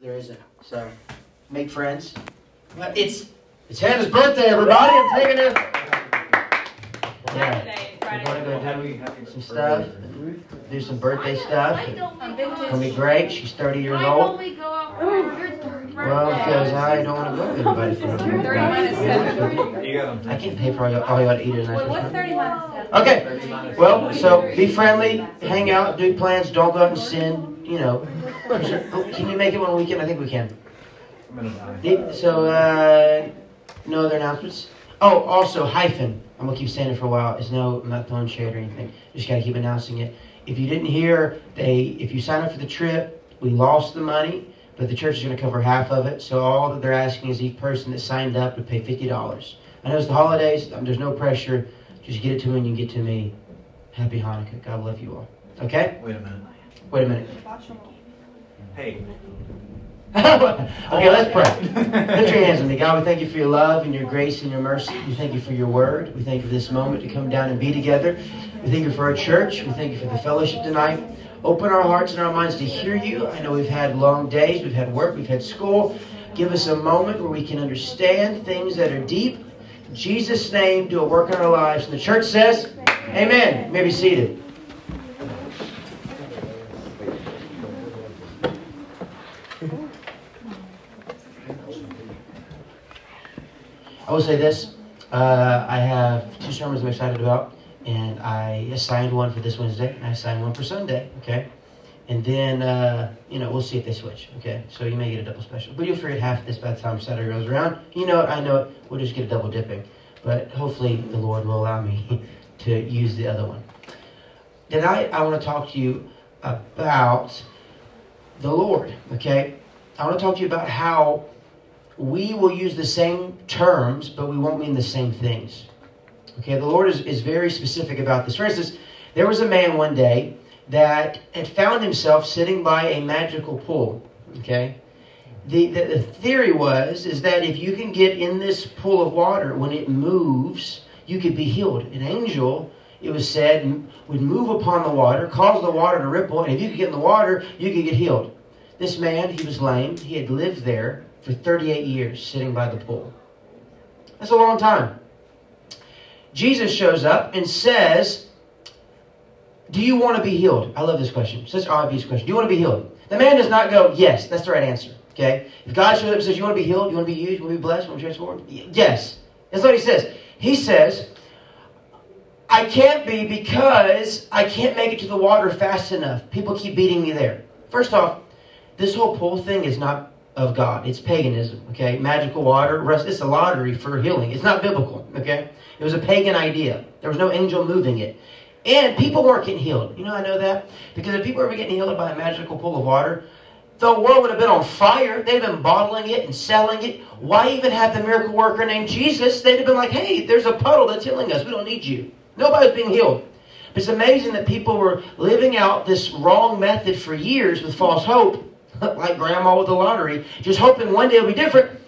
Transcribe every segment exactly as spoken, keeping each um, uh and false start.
there isn't. So make friends. But it's it's Hannah's birthday, everybody. I'm taking it. Saturday, Friday. We're going to do some stuff. Do some birthday stuff. It's going to be great. She's thirty years old. Why don't we go out for your birthday? Well, because I don't want to go with anybody for thirty minus seven. I can't pay for all you got to eat. What's thirty minus seven? Okay. Well, so be friendly. Hang out. Do plans. Don't go out and sin. You know. Oh, can you make it one weekend? I think we can. So, uh, no other announcements? Oh, also, hyphen. I'm going to keep saying it for a while. It's no, I'm not throwing shade or anything. Just got to keep announcing it. If you didn't hear, they if you sign up for the trip, we lost the money, but the church is going to cover half of it. So all that they're asking is each person that signed up to pay fifty dollars. I know it's the holidays. Um, there's no pressure. Just get it to me and you can get to me. Happy Hanukkah. God love you all. Okay? Wait a minute. Wait a minute. Hey. Okay, let's pray. Lift your hands on me. God, we thank you for your love and your grace and your mercy. We thank you for your word. We thank you for this moment to come down and be together. We thank you for our church. We thank you for the fellowship tonight. Open our hearts and our minds to hear you. I know we've had long days. We've had work. We've had school. Give us a moment where we can understand things that are deep. In Jesus' name, do a work in our lives. And the church says, amen. You may be seated. I will say this, uh, I have two sermons I'm excited about, and I assigned one for this Wednesday, and I assigned one for Sunday, okay? And then, uh, you know, we'll see if they switch, okay? So you may get a double special, but you'll figure out half of this by the time Saturday rolls around. You know it, I know it, we'll just get a double dipping. But hopefully the Lord will allow me to use the other one. Tonight, I want to talk to you about the Lord, okay? I want to talk to you about how we will use the same terms, but we won't mean the same things. Okay, the Lord is, is very specific about this. For instance, there was a man one day that had found himself sitting by a magical pool. Okay, the, the, the theory was is that if you can get in this pool of water, when it moves, you could be healed. An angel, it was said, would move upon the water, cause the water to ripple, and if you could get in the water, you could get healed. This man, he was lame. He had lived there for thirty-eight years, sitting by the pool. That's a long time. Jesus shows up and says, do you want to be healed? I love this question. Such an obvious question. Do you want to be healed? The man does not go, yes, that's the right answer. Okay? If God shows up and says, you want to be healed? You want to be used? You want to be blessed? You want to be transformed? Yes. That's what he says. He says, I can't be because I can't make it to the water fast enough. People keep beating me there. First off, this whole pool thing is not of God. It's paganism, okay? Magical water, rest, it's a lottery for healing. It's not biblical, okay? It was a pagan idea. There was no angel moving it. And people weren't getting healed. You know, I know that? Because if people were getting healed by a magical pool of water, the world would have been on fire. They'd have been bottling it and selling it. Why even have the miracle worker named Jesus? They'd have been like, hey, there's a puddle that's healing us. We don't need you. Nobody's being healed. But it's amazing that people were living out this wrong method for years with false hope, like grandma with the lottery, just hoping one day it'll be different.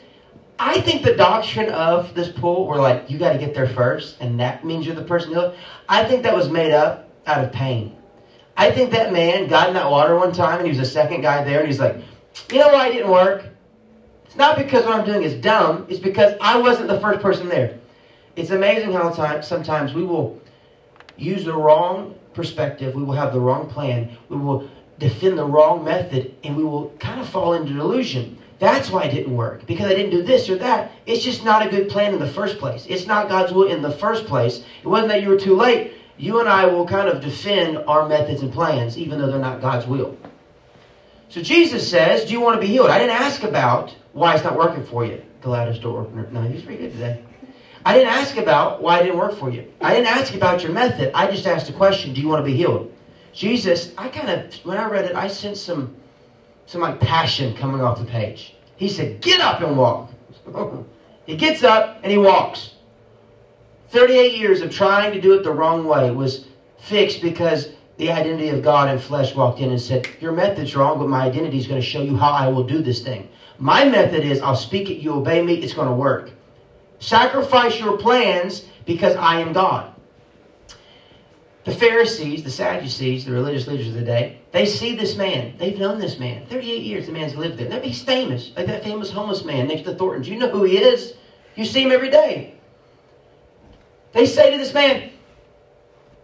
I think the doctrine of this pool were like, you got to get there first, and that means you're the person who... I think that was made up out of pain. I think that man got in that water one time, and he was the second guy there, and he's like, you know why it didn't work? It's not because what I'm doing is dumb. It's because I wasn't the first person there. It's amazing how time, sometimes we will use the wrong perspective. We will have the wrong plan. We will defend the wrong method, and we will kind of fall into delusion. That's why it didn't work, because I didn't do this or that. It's just not a good plan in the first place. It's not God's will in the first place. It wasn't that you were too late. You and I will kind of defend our methods and plans, even though they're not God's will. So Jesus says, do you want to be healed? I didn't ask about why it's not working for you. The ladder's door opener. No, he's pretty good today. I didn't ask about why it didn't work for you. I didn't ask about your method. I just asked the question, do you want to be healed? Jesus, I kind of, when I read it, I sensed some, some like passion coming off the page. He said, get up and walk. He gets up and he walks. thirty-eight years of trying to do it the wrong way was fixed because the identity of God in flesh walked in and said, your method's wrong, but my identity is going to show you how I will do this thing. My method is, I'll speak it, you obey me, it's going to work. Sacrifice your plans because I am God. The Pharisees, the Sadducees, the religious leaders of the day, They see this man. They've known this man. thirty-eight years the man's lived there. He's famous. Like that famous homeless man next to Thornton's. You know who he is. You see him every day. They say to this man,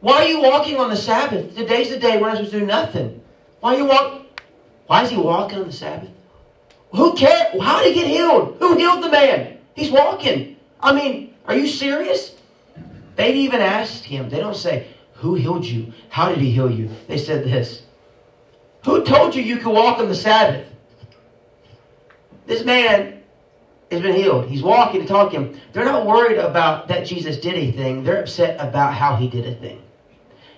why are you walking on the Sabbath? Today's the day we're not supposed to do nothing. Why are you walk? Why is he walking on the Sabbath? Who cares? How did he get healed? Who healed the man? He's walking. I mean, are you serious? They'd even asked him. They don't say, who healed you? How did he heal you? They said this. Who told you you could walk on the Sabbath? This man has been healed. He's walking and talking. They're not worried about that Jesus did a thing. They're upset about how he did a thing.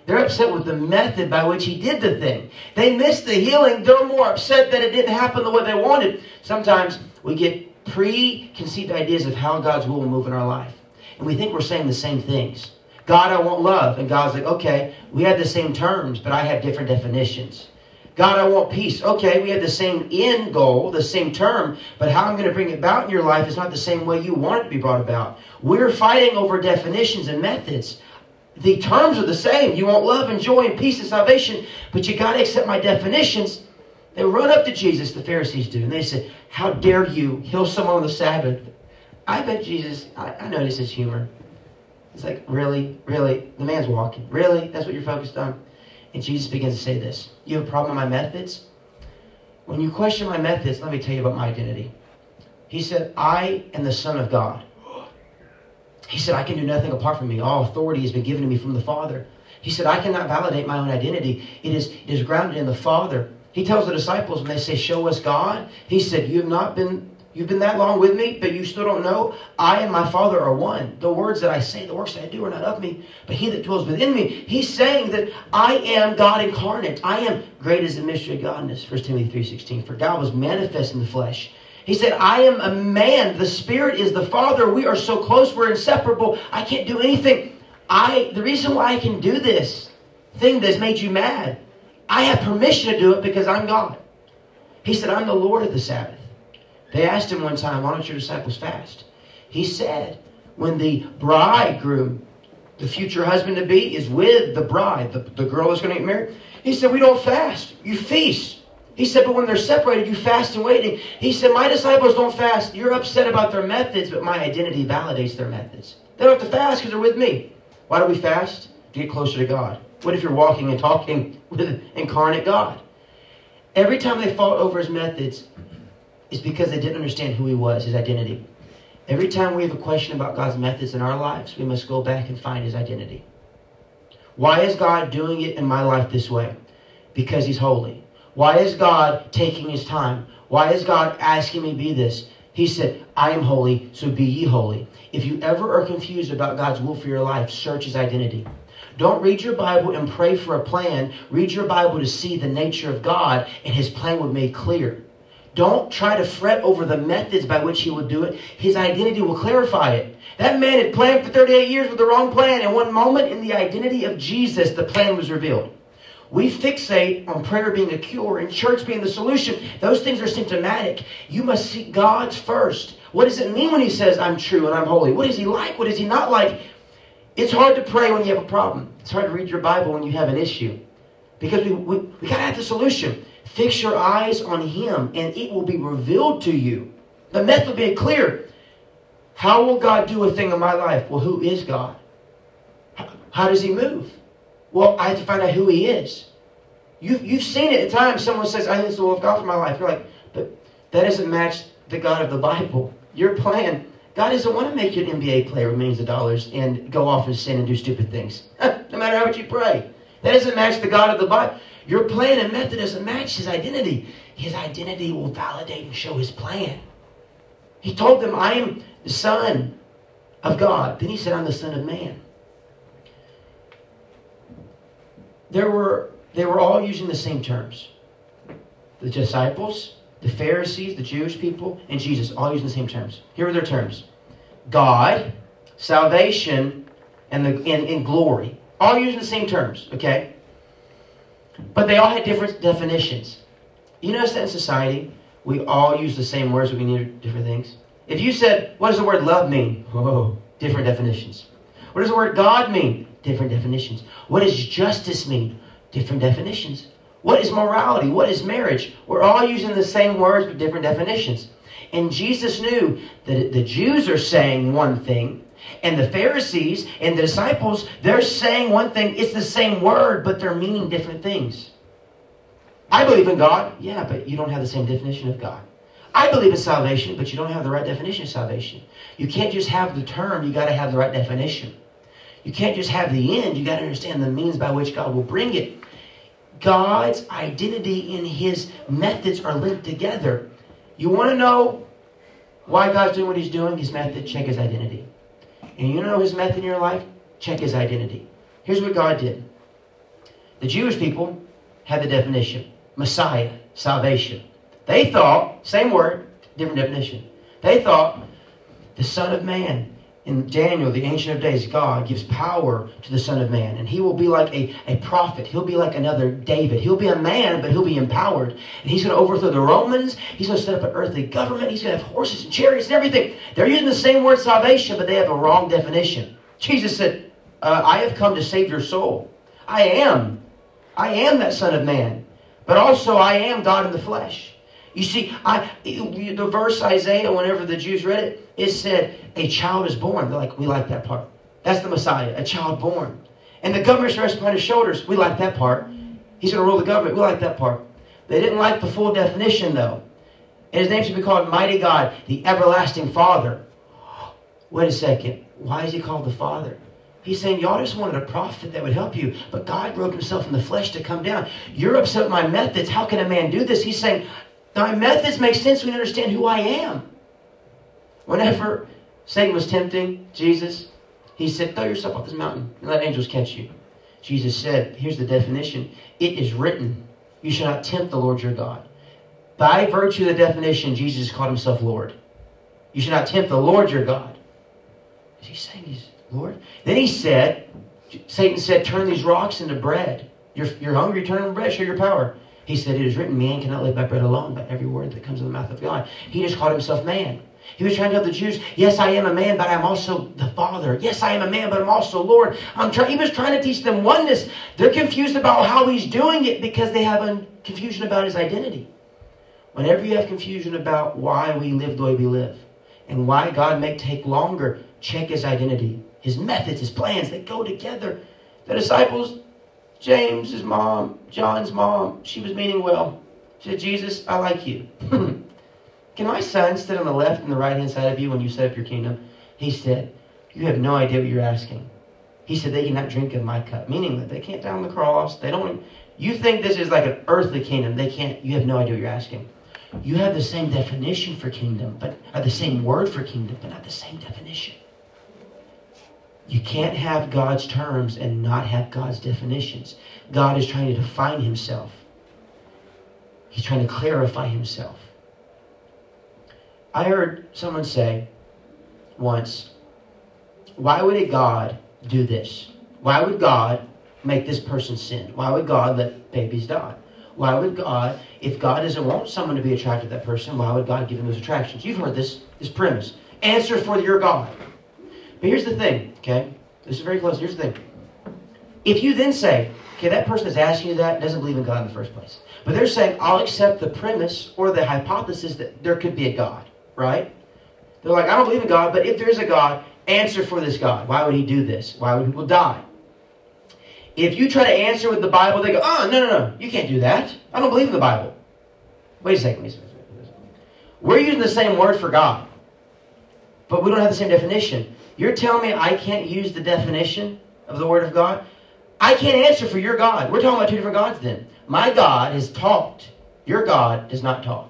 They're upset with the method by which he did the thing. They missed the healing. They're more upset that it didn't happen the way they wanted. Sometimes we get preconceived ideas of how God's will will move in our life. And we think we're saying the same things. God, I want love. And God's like, okay, we have the same terms, but I have different definitions. God, I want peace. Okay, we have the same end goal, the same term, but how I'm going to bring it about in your life is not the same way you want it to be brought about. We're fighting over definitions and methods. The terms are the same. You want love and joy and peace and salvation, but you got to accept my definitions. They run up to Jesus, the Pharisees do, and they say, how dare you heal someone on the Sabbath? I bet Jesus, I, I notice his humor. It's like, really, really? The man's walking. Really? That's what you're focused on? And Jesus begins to say this. You have a problem with my methods? When you question my methods, let me tell you about my identity. He said, I am the Son of God. He said, I can do nothing apart from me. All authority has been given to me from the Father. He said, I cannot validate my own identity. It is, it is grounded in the Father. He tells the disciples when they say, show us God. He said, you have not been, you've been that long with me, but you still don't know. I and my Father are one. The words that I say, the works that I do are not of me, but he that dwells within me. He's saying that I am God incarnate. I am great as the mystery of Godness. First Timothy three sixteen. For God was manifest in the flesh. He said, I am a man. The Spirit is the Father. We are so close. We're inseparable. I can't do anything. I. The reason why I can do this thing that's made you mad, I have permission to do it because I'm God. He said, I'm the Lord of the Sabbath. They asked him one time, why don't your disciples fast? He said, when the bridegroom, the future husband-to-be, is with the bride, the, the girl that's going to get married, he said, we don't fast. You feast. He said, but when they're separated, you fast and waiting. He said, my disciples don't fast. You're upset about their methods, but my identity validates their methods. They don't have to fast because they're with me. Why do we fast? To get closer to God. What if you're walking and talking with incarnate God? Every time they fought over his methods, it's because they didn't understand who he was, his identity. Every time we have a question about God's methods in our lives, we must go back and find his identity. Why is God doing it in my life this way? Because he's holy. Why is God taking his time? Why is God asking me to be this? He said, I am holy, so be ye holy. If you ever are confused about God's will for your life, search his identity. Don't read your Bible and pray for a plan. Read your Bible to see the nature of God, and his plan would make clear. Don't try to fret over the methods by which he will do it. His identity will clarify it. That man had planned for thirty-eight years with the wrong plan. And one moment in the identity of Jesus, the plan was revealed. We fixate on prayer being a cure and church being the solution. Those things are symptomatic. You must seek God's first. What does it mean when he says, I'm true and I'm holy? What is he like? What is he not like? It's hard to pray when you have a problem. It's hard to read your Bible when you have an issue. Because we, we, we got to have the solution. Fix your eyes on him and it will be revealed to you. The method will be clear. How will God do a thing in my life? Well, who is God? How, how does he move? Well, I have to find out who he is. You, you've seen it at times. Someone says, I think it's the will of God for my life. You're like, but that doesn't match the God of the Bible. Your plan. God doesn't want to make you an N B A player with millions of dollars and go off and sin and do stupid things. No matter how much you pray. That doesn't match the God of the Bible. Your plan and method doesn't match his identity. His identity will validate and show his plan. He told them, I am the Son of God. Then he said, I'm the Son of Man. There were, they were all using the same terms. The disciples, the Pharisees, the Jewish people, and Jesus, all using the same terms. Here are their terms. God, salvation, and, the, and, and glory. All using the same terms, okay? But they all had different definitions. You notice that in society, we all use the same words, but we need different things. If you said, what does the word love mean? Whoa, different definitions. What does the word God mean? Different definitions. What does justice mean? Different definitions. What is morality? What is marriage? We're all using the same words but different definitions. And Jesus knew that the Jews are saying one thing, and the Pharisees and the disciples, they're saying one thing. It's the same word, but they're meaning different things. I believe in God. Yeah, but you don't have the same definition of God. I believe in salvation, but you don't have the right definition of salvation. You can't just have the term. You got to have the right definition. You can't just have the end. You got to understand the means by which God will bring it. God's identity and His methods are linked together. You want to know why God's doing what He's doing? His method, check His identity. And you know His method in your life? Check His identity. Here's what God did. The Jewish people had the definition. Messiah, salvation. They thought, same word, different definition. They thought the Son of Man. In Daniel, the Ancient of Days, God gives power to the Son of Man. And He will be like a, a prophet. He'll be like another David. He'll be a man, but He'll be empowered. And He's going to overthrow the Romans. He's going to set up an earthly government. He's going to have horses and chariots and everything. They're using the same word salvation, but they have a wrong definition. Jesus said, uh, I have come to save your soul. I am. I am that Son of Man. But also, I am God in the flesh. You see, I, the verse Isaiah, whenever the Jews read it, it said, a child is born. They're like, we like that part. That's the Messiah, a child born. And the government's resting upon His shoulders. We like that part. He's going to rule the government. We like that part. They didn't like the full definition, though. And His name should be called Mighty God, the Everlasting Father. Wait a second. Why is He called the Father? He's saying, y'all just wanted a prophet that would help you, but God robed Himself in the flesh to come down. You're upset with my methods. How can a man do this? He's saying, my methods make sense when you understand who I am. Whenever Satan was tempting Jesus, he said, throw yourself off this mountain and let angels catch you. Jesus said, here's the definition. It is written, you shall not tempt the Lord your God. By virtue of the definition, Jesus called Himself Lord. You shall not tempt the Lord your God. Is He saying He's Lord? Then He said, Satan said, turn these rocks into bread. You're, you're hungry, turn them bread, show your power. He said, it is written, man cannot live by bread alone, but every word that comes out of the mouth of God. He just called Himself man. He was trying to tell the Jews, yes, I am a man, but I'm also the Father. Yes, I am a man, but I'm also Lord. I'm try- he was trying to teach them oneness. They're confused about how He's doing it because they have un- confusion about His identity. Whenever you have confusion about why we live the way we live and why God may take longer, check His identity, His methods, His plans. They go together. The disciples, James's mom, John's mom, she was meaning well. She said, Jesus, I like you. Can my son sit on the left and the right-hand side of you when you set up your kingdom? He said, you have no idea what you're asking. He said, they cannot drink of my cup, meaning that they can't die on the cross. They don't. You think this is like an earthly kingdom. They can't. You have no idea what you're asking. You have the same definition for kingdom, but or the same word for kingdom, but not the same definition. You can't have God's terms and not have God's definitions. God is trying to define Himself. He's trying to clarify Himself. I heard someone say once, why would a God do this? Why would God make this person sin? Why would God let babies die? Why would God, if God doesn't want someone to be attracted to that person, why would God give them those attractions? You've heard this, this premise. Answer for your God. But here's the thing, okay? This is very close. Here's the thing. If you then say, okay, that person that's asking you that doesn't believe in God in the first place. But they're saying, I'll accept the premise or the hypothesis that there could be a God. Right? They're like, I don't believe in God, but if there is a God, answer for this God. Why would He do this? Why would people die? If you try to answer with the Bible, they go, oh, no, no, no, you can't do that. I don't believe in the Bible. Wait a second. Wait a second. We're using the same word for God, but we don't have the same definition. You're telling me I can't use the definition of the Word of God? I can't answer for your God. We're talking about two different gods then. My God has talked. Your God does not talk.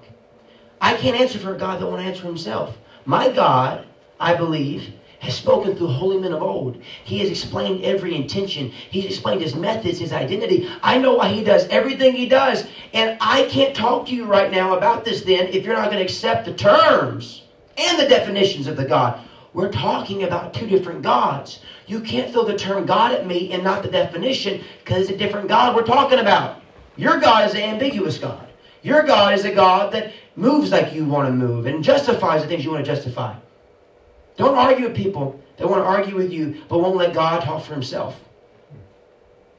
I can't answer for a God that won't answer Himself. My God, I believe, has spoken through holy men of old. He has explained every intention. He's explained His methods, His identity. I know why He does everything He does. And I can't talk to you right now about this then if you're not going to accept the terms and the definitions of the God. We're talking about two different gods. You can't throw the term God at me and not the definition because it's a different God we're talking about. Your God is an ambiguous God. Your God is a God that moves like you want to move and justifies the things you want to justify. Don't argue with people that want to argue with you but won't let God talk for Himself.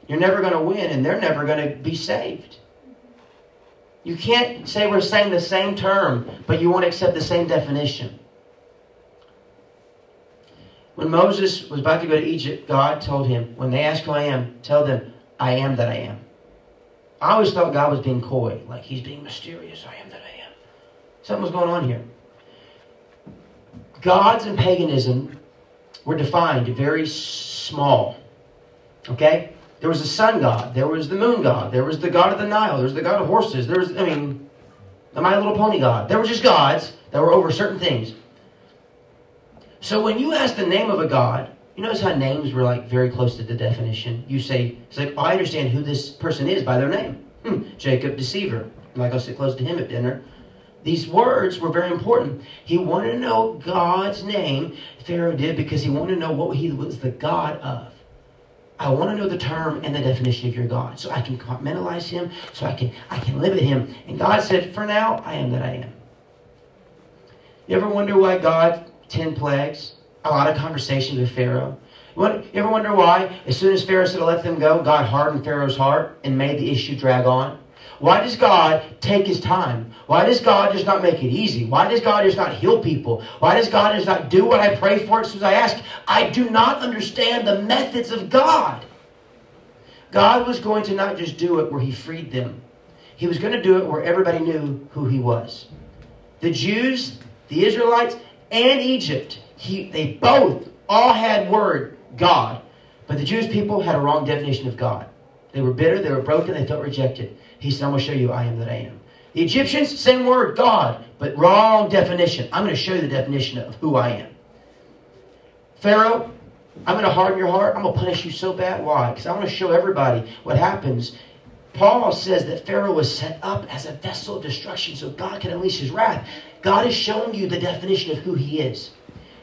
You're never going to win and they're never going to be saved. You can't say we're saying the same term, but you won't accept the same definition. When Moses was about to go to Egypt, God told him, when they ask who I am, tell them, I am that I am. I always thought God was being coy, like he's being mysterious. I am that I am. Something was going on here. Gods in paganism were defined very small. Okay? There was the sun god. There was the moon god. There was the god of the Nile. There was the god of horses. There was, I mean, the My Little Pony god. There were just gods that were over certain things. So when you ask the name of a god, you notice how names were like very close to the definition. You say, it's like, oh, I understand who this person is by their name. Hmm, Jacob, deceiver. Like I'll sit close to him at dinner. These words were very important. He wanted to know God's name. Pharaoh did, because he wanted to know what he was the god of. I want to know the term and the definition of your God, so I can compartmentalize him, so I can I can limit him. And God said, for now, I am that I am. You ever wonder why God, ten plagues, a lot of conversations with Pharaoh? You ever wonder why, as soon as Pharaoh said to let them go, God hardened Pharaoh's heart and made the issue drag on? Why does God take his time? Why does God just not make it easy? Why does God just not heal people? Why does God just not do what I pray for as soon as I ask? I do not understand the methods of God. God was going to not just do it where he freed them. He was going to do it where everybody knew who he was. The Jews, the Israelites, and Egypt, he, they both all had word God. But the Jewish people had a wrong definition of God. They were bitter, they were broken, they felt rejected. He said, I'm going to show you I am that I am. The Egyptians, same word, God, but wrong definition. I'm going to show you the definition of who I am. Pharaoh, I'm going to harden your heart. I'm going to punish you so bad. Why? Because I want to show everybody what happens. Paul says that Pharaoh was set up as a vessel of destruction so God can unleash his wrath. God is showing you the definition of who he is.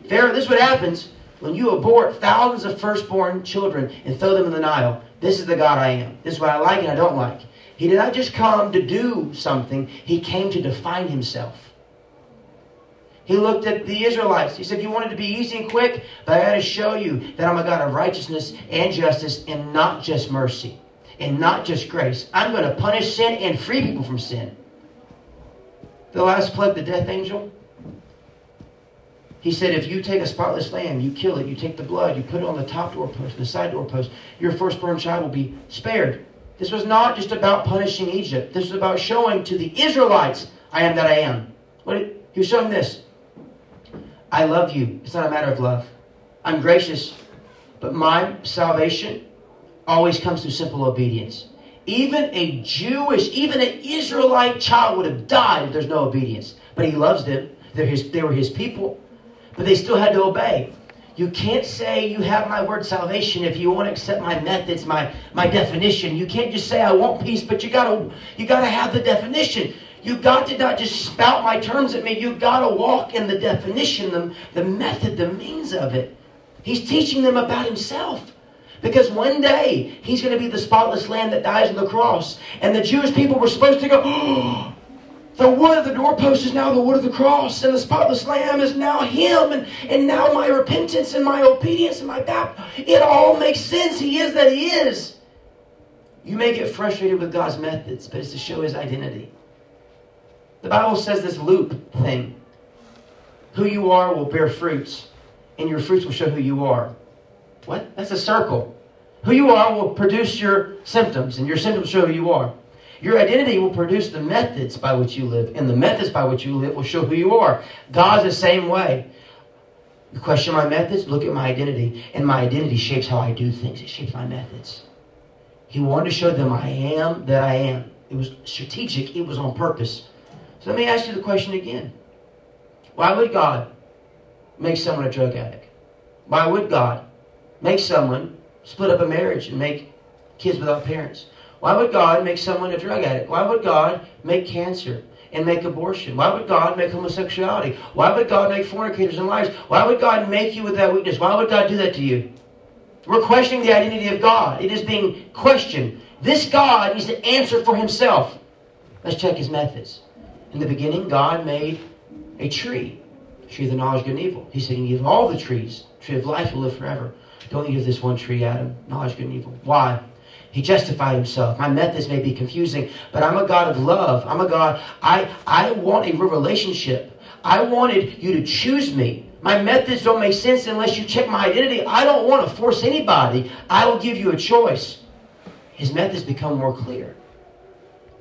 Pharaoh, this is what happens when you abort thousands of firstborn children and throw them in the Nile. This is the God I am. This is what I like and I don't like. He did not just come to do something. He came to define himself. He looked at the Israelites. He said, you wanted to be easy and quick, but I got to show you that I'm a God of righteousness and justice and not just mercy and not just grace. I'm going to punish sin and free people from sin. The last plague, the death angel. He said, if you take a spotless lamb, you kill it, you take the blood, you put it on the top door post, the side door post, your firstborn child will be spared. This was not just about punishing Egypt. This was about showing to the Israelites, I am that I am. What, he was showing this. I love you. It's not a matter of love. I'm gracious, but my salvation always comes through simple obedience. Even a Jewish, even an Israelite child would have died if there's no obedience. But he loves them. They're his, they were his people. But they still had to obey. You can't say you have my word salvation if you want to accept my methods, my, my definition. You can't just say I want peace, but you gotta you gotta have the definition. You got to not just spout my terms at me. You gotta walk in the definition, the, the method, the means of it. He's teaching them about himself. Because one day he's gonna be the spotless lamb that dies on the cross. And the Jewish people were supposed to go, oh, the wood of the doorpost is now the wood of the cross, and the spotless lamb is now him, and, and now my repentance and my obedience and my baptism, it all makes sense. He is that he is. You may get frustrated with God's methods, but it's to show his identity. The Bible says this loop thing. Who you are will bear fruits, and your fruits will show who you are. What? That's a circle. Who you are will produce your symptoms, and your symptoms show who you are. Your identity will produce the methods by which you live, and the methods by which you live will show who you are. God's the same way. You question my methods, look at my identity, and my identity shapes how I do things. It shapes my methods. He wanted to show them I am that I am. It was strategic. It was on purpose. So let me ask you the question again. Why would God make someone a drug addict? Why would God make someone split up a marriage and make kids without parents? Why would God make someone a drug addict? Why would God make cancer and make abortion? Why would God make homosexuality? Why would God make fornicators and liars? Why would God make you with that weakness? Why would God do that to you? We're questioning the identity of God. It is being questioned. This God needs to answer for himself. Let's check his methods. In the beginning, God made a tree, tree of the knowledge of good and evil. He said, you can eat of all the trees. Tree of life will live forever. Don't eat of this one tree, Adam, knowledge of good and evil. Why? He justified himself. My methods may be confusing, but I'm a God of love. I'm a God. I, I want a real relationship. I wanted you to choose me. My methods don't make sense unless you check my identity. I don't want to force anybody. I will give you a choice. His methods become more clear.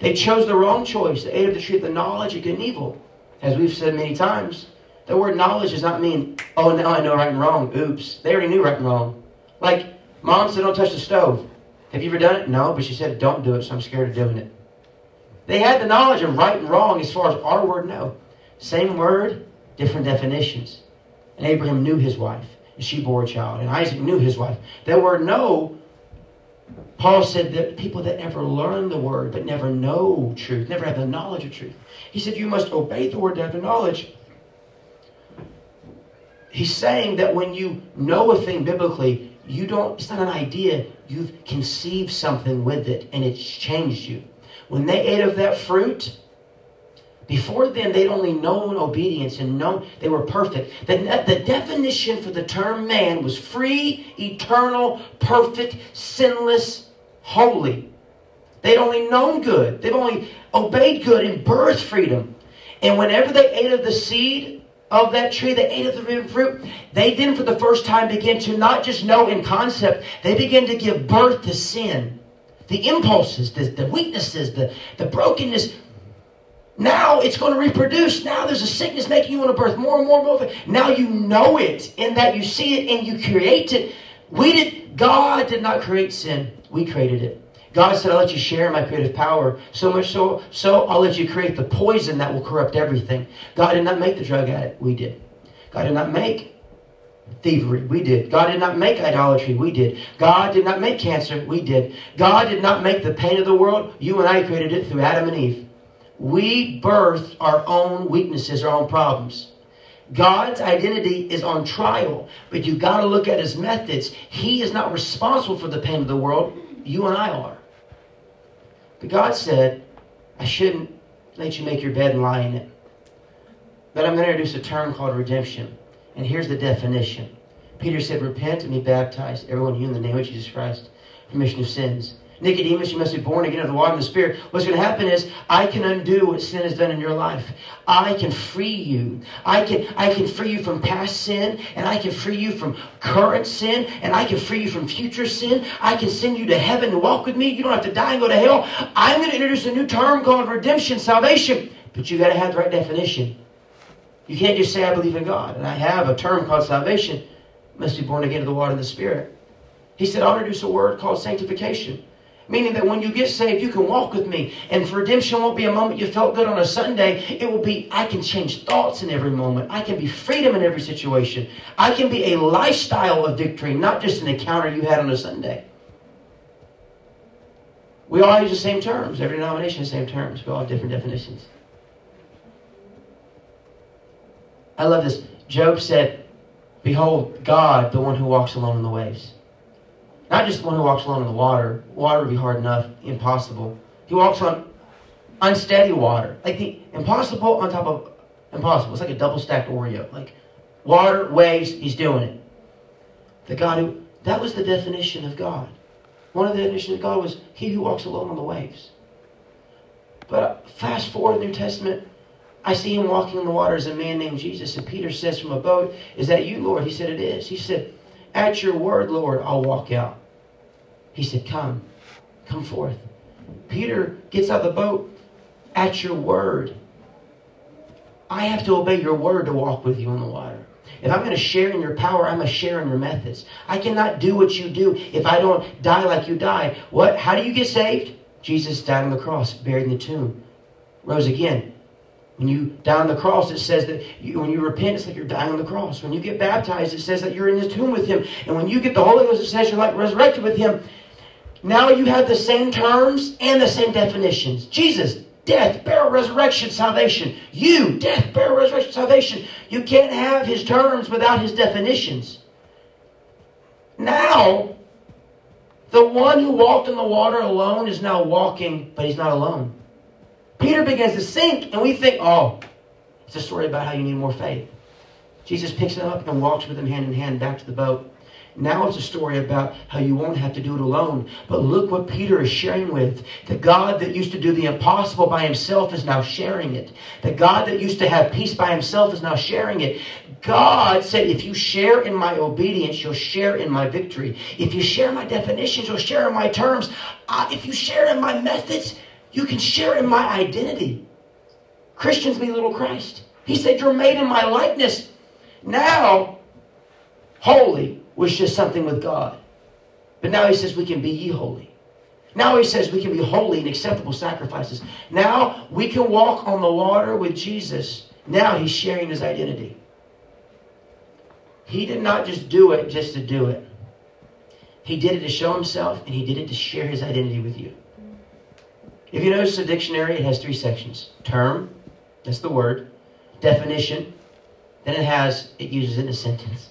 They chose the wrong choice. They ate of the tree of the knowledge of good and evil. As we've said many times, the word knowledge does not mean, oh, now I know right and wrong. Oops. They already knew right and wrong. Like, Mom said, don't touch the stove. Have you ever done it? No, but she said, don't do it, so I'm scared of doing it. They had the knowledge of right and wrong as far as our word, no. Same word, different definitions. And Abraham knew his wife, and she bore a child. And Isaac knew his wife. That word no, Paul said that people that never learn the word, but never know truth, never have the knowledge of truth. He said, you must obey the word to have the knowledge. He's saying that when you know a thing biblically, you don't, it's not an idea. You've conceived something with it, and it's changed you. When they ate of that fruit, before then, they'd only known obedience and known they were perfect. The, the definition for the term man was free, eternal, perfect, sinless, holy. They'd only known good. They'd only obeyed good in birth freedom. And whenever they ate of the seed of that tree, they ate of the forbidden fruit, they then for the first time began to not just know in concept, they began to give birth to sin. The impulses, the, the weaknesses, the, the brokenness. Now it's going to reproduce. Now there's a sickness making you want to birth more and more and more. Now you know it in that you see it and you create it. We did. God did not create sin. We created it. God said, I'll let you share my creative power. So much so, so I'll let you create the poison that will corrupt everything. God did not make the drug addict. We did. God did not make thievery. We did. God did not make idolatry. We did. God did not make cancer. We did. God did not make the pain of the world. You and I created it through Adam and Eve. We birthed our own weaknesses, our own problems. God's identity is on trial, but you've got to look at his methods. He is not responsible for the pain of the world. You and I are. But God said, I shouldn't let you make your bed and lie in it. But I'm going to introduce a term called redemption. And here's the definition. Peter said, repent and be baptized, everyone of you in the name of Jesus Christ, remission of sins. Nicodemus, you must be born again of the water and the Spirit. What's going to happen is I can undo what sin has done in your life. I can free you. I can, I can free you from past sin, and I can free you from current sin, and I can free you from future sin. I can send you to heaven to walk with me. You don't have to die and go to hell. I'm going to introduce a new term called redemption, salvation. But you've got to have the right definition. You can't just say, I believe in God, and I have a term called salvation. You must be born again of the water and the Spirit. He said, I'll introduce a word called sanctification. Meaning that when you get saved, you can walk with me. And redemption won't be a moment you felt good on a Sunday. It will be, I can change thoughts in every moment. I can be freedom in every situation. I can be a lifestyle of victory, not just an encounter you had on a Sunday. We all use the same terms. Every denomination has the same terms. We all have different definitions. I love this. Job said, behold, God, the one who walks alone in the waves. Not just the one who walks alone in the water. Water would be hard enough, impossible. He walks on unsteady water. Like the impossible on top of impossible. It's like a double-stacked Oreo. Like water, waves, he's doing it. The God who, that was the definition of God. One of the definitions of God was he who walks alone on the waves. But fast forward to the New Testament, I see him walking on the water as a man named Jesus. And Peter says from a boat, is that you, Lord? He said, it is. He said, at your word, Lord, I'll walk out. He said, come. Come forth. Peter gets out of the boat. At your word. I have to obey your word to walk with you on the water. If I'm going to share in your power, I must share in your methods. I cannot do what you do if I don't die like you die. What? How do you get saved? Jesus died on the cross, buried in the tomb, rose again. When you die on the cross, it says that you, when you repent, it's like you're dying on the cross. When you get baptized, it says that you're in the tomb with him. And when you get the Holy Ghost, it says you're like resurrected with him. Now you have the same terms and the same definitions. Jesus, death, burial, resurrection, salvation. You, death, burial, resurrection, salvation. You can't have his terms without his definitions. Now, the one who walked in the water alone is now walking, but he's not alone. Peter begins to sink, and we think, oh, it's a story about how you need more faith. Jesus picks him up and walks with him hand in hand back to the boat. Now it's a story about how you won't have to do it alone. But look what Peter is sharing with. The God that used to do the impossible by himself is now sharing it. The God that used to have peace by himself is now sharing it. God said, if you share in my obedience, you'll share in my victory. If you share my definitions, you'll share in my terms. Uh, if you share in my methods, you can share in my identity. Christians be little Christ. He said, you're made in my likeness. Now, holy was just something with God. But now he says we can be ye holy. Now he says we can be holy and acceptable sacrifices. Now we can walk on the water with Jesus. Now he's sharing his identity. He did not just do it just to do it. He did it to show himself, and he did it to share his identity with you. If you notice the dictionary, it has three sections. Term, that's the word. Definition, then it has, it uses it in a sentence.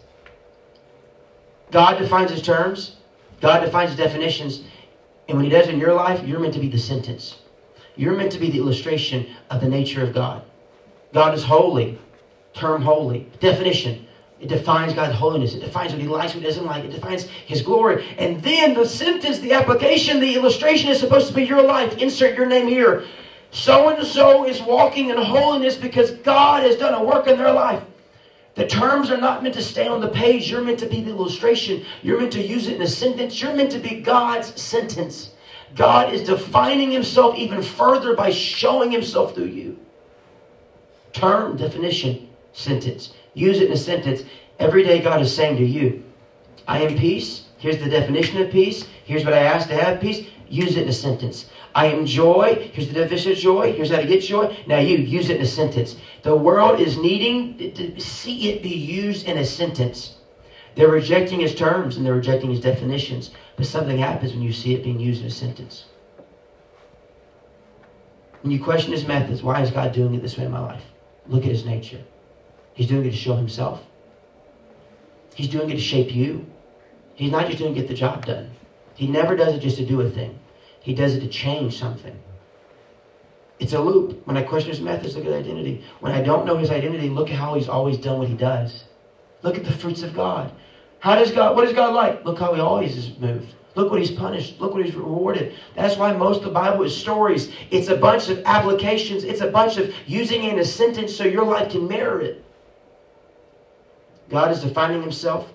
God defines his terms. God defines his definitions. And when he does in your life, you're meant to be the sentence. You're meant to be the illustration of the nature of God. God is holy. Term holy. Definition. It defines God's holiness. It defines what he likes, what he doesn't like. It defines his glory. And then the sentence, the application, the illustration is supposed to be your life. Insert your name here. So-and-so is walking in holiness because God has done a work in their life. The terms are not meant to stay on the page. You're meant to be the illustration. You're meant to use it in a sentence. You're meant to be God's sentence. God is defining himself even further by showing himself through you. Term, definition, sentence. Use it in a sentence. Every day God is saying to you, I am peace. Here's the definition of peace. Here's what I ask to have peace. Use it in a sentence. I am joy. Here's the definition of joy. Here's how to get joy. Now you, use it in a sentence. The world is needing to see it be used in a sentence. They're rejecting his terms and they're rejecting his definitions. But something happens when you see it being used in a sentence. And you question his methods. Why is God doing it this way in my life? Look at his nature. He's doing it to show himself. He's doing it to shape you. He's not just doing it to get the job done. He never does it just to do a thing. He does it to change something. It's a loop. When I question his methods, look at his identity. When I don't know his identity, look at how he's always done what he does. Look at the fruits of God. How does God, what is God like? Look how he always is moved. Look what he's punished. Look what he's rewarded. That's why most of the Bible is stories. It's a bunch of applications. It's a bunch of using it in a sentence so your life can mirror it. God is defining himself.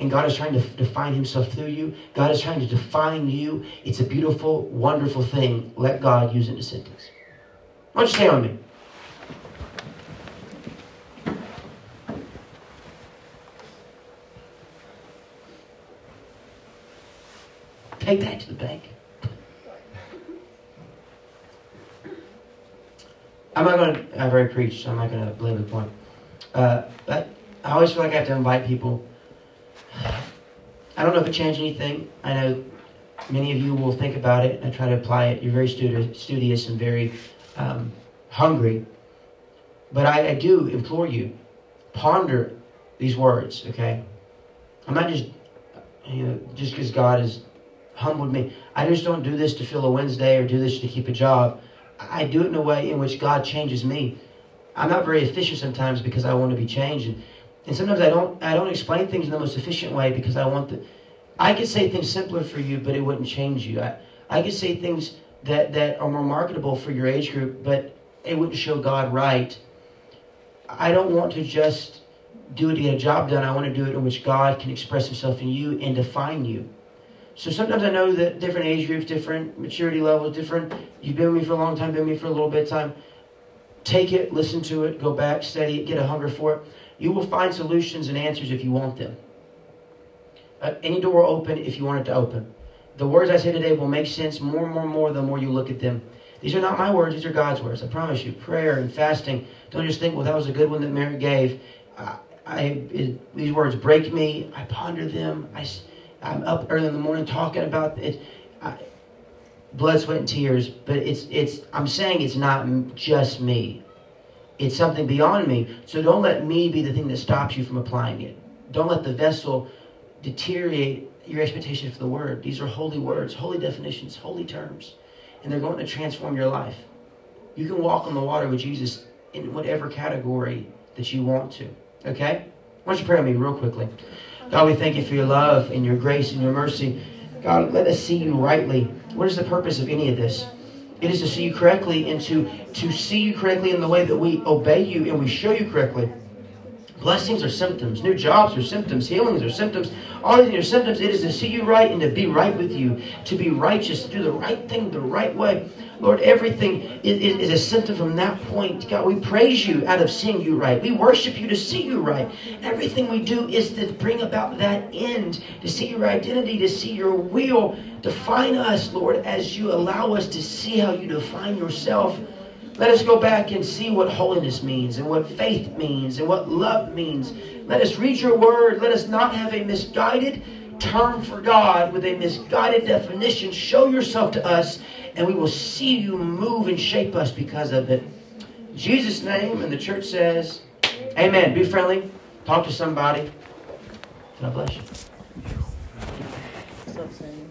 And God is trying to define himself through you. God is trying to define you. It's a beautiful, wonderful thing. Let God use it in a sentence. Why don't you stay on me? Take that to the bank. I'm not going to, I've already preached, so I'm not going to belabor the point. Uh, but I always feel like I have to invite people. I don't know if it changed anything. I know many of you will think about it and try to apply it. You're very studious and very um, hungry. But I, I do implore you, ponder these words, okay? I'm not just, you know, just because God has humbled me. I just don't do this to fill a Wednesday or do this to keep a job. I do it in a way in which God changes me. I'm not very efficient sometimes because I want to be changed. And, And sometimes I don't I don't explain things in the most efficient way because I want the... I could say things simpler for you, but it wouldn't change you. I, I could say things that, that are more marketable for your age group, but it wouldn't show God right. I don't want to just do it to get a job done. I want to do it in which God can express himself in you and define you. So sometimes I know that different age groups, different maturity levels, different... You've been with me for a long time, been with me for a little bit of time. Take it, listen to it, go back, study it, get a hunger for it. You will find solutions and answers if you want them. Uh, any door open if you want it to open. The words I say today will make sense more and more and more the more you look at them. These are not my words. These are God's words. I promise you. Prayer and fasting. Don't just think, well, that was a good one that Mary gave. I, I it, These words break me. I ponder them. I, I'm up early in the morning talking about it. I, blood, sweat, and tears. But it's it's. I'm saying it's not just me. It's something beyond me. So don't let me be the thing that stops you from applying it. Don't let the vessel deteriorate your expectation for the word. These are holy words, holy definitions, holy terms. And they're going to transform your life. You can walk on the water with Jesus in whatever category that you want to. Okay? Why don't you pray with me real quickly. God, we thank you for your love and your grace and your mercy. God, let us see you rightly. What is the purpose of any of this? It is to see you correctly and to, to see you correctly in the way that we obey you and we show you correctly. Blessings are symptoms. New jobs are symptoms. Healings are symptoms. All these are symptoms. It is to see you right and to be right with you, to be righteous, to do the right thing the right way. Lord, everything is, is, is a symptom from that point. God, we praise you out of seeing you right. We worship you to see you right. Everything we do is to bring about that end, to see your identity, to see your will. Define us, Lord, as you allow us to see how you define yourself. Let us go back and see what holiness means and what faith means and what love means. Let us read your word. Let us not have a misguided term for God with a misguided definition. Show yourself to us and we will see you move and shape us because of it. In Jesus' name, and the church says, amen. Be friendly. Talk to somebody. God bless you.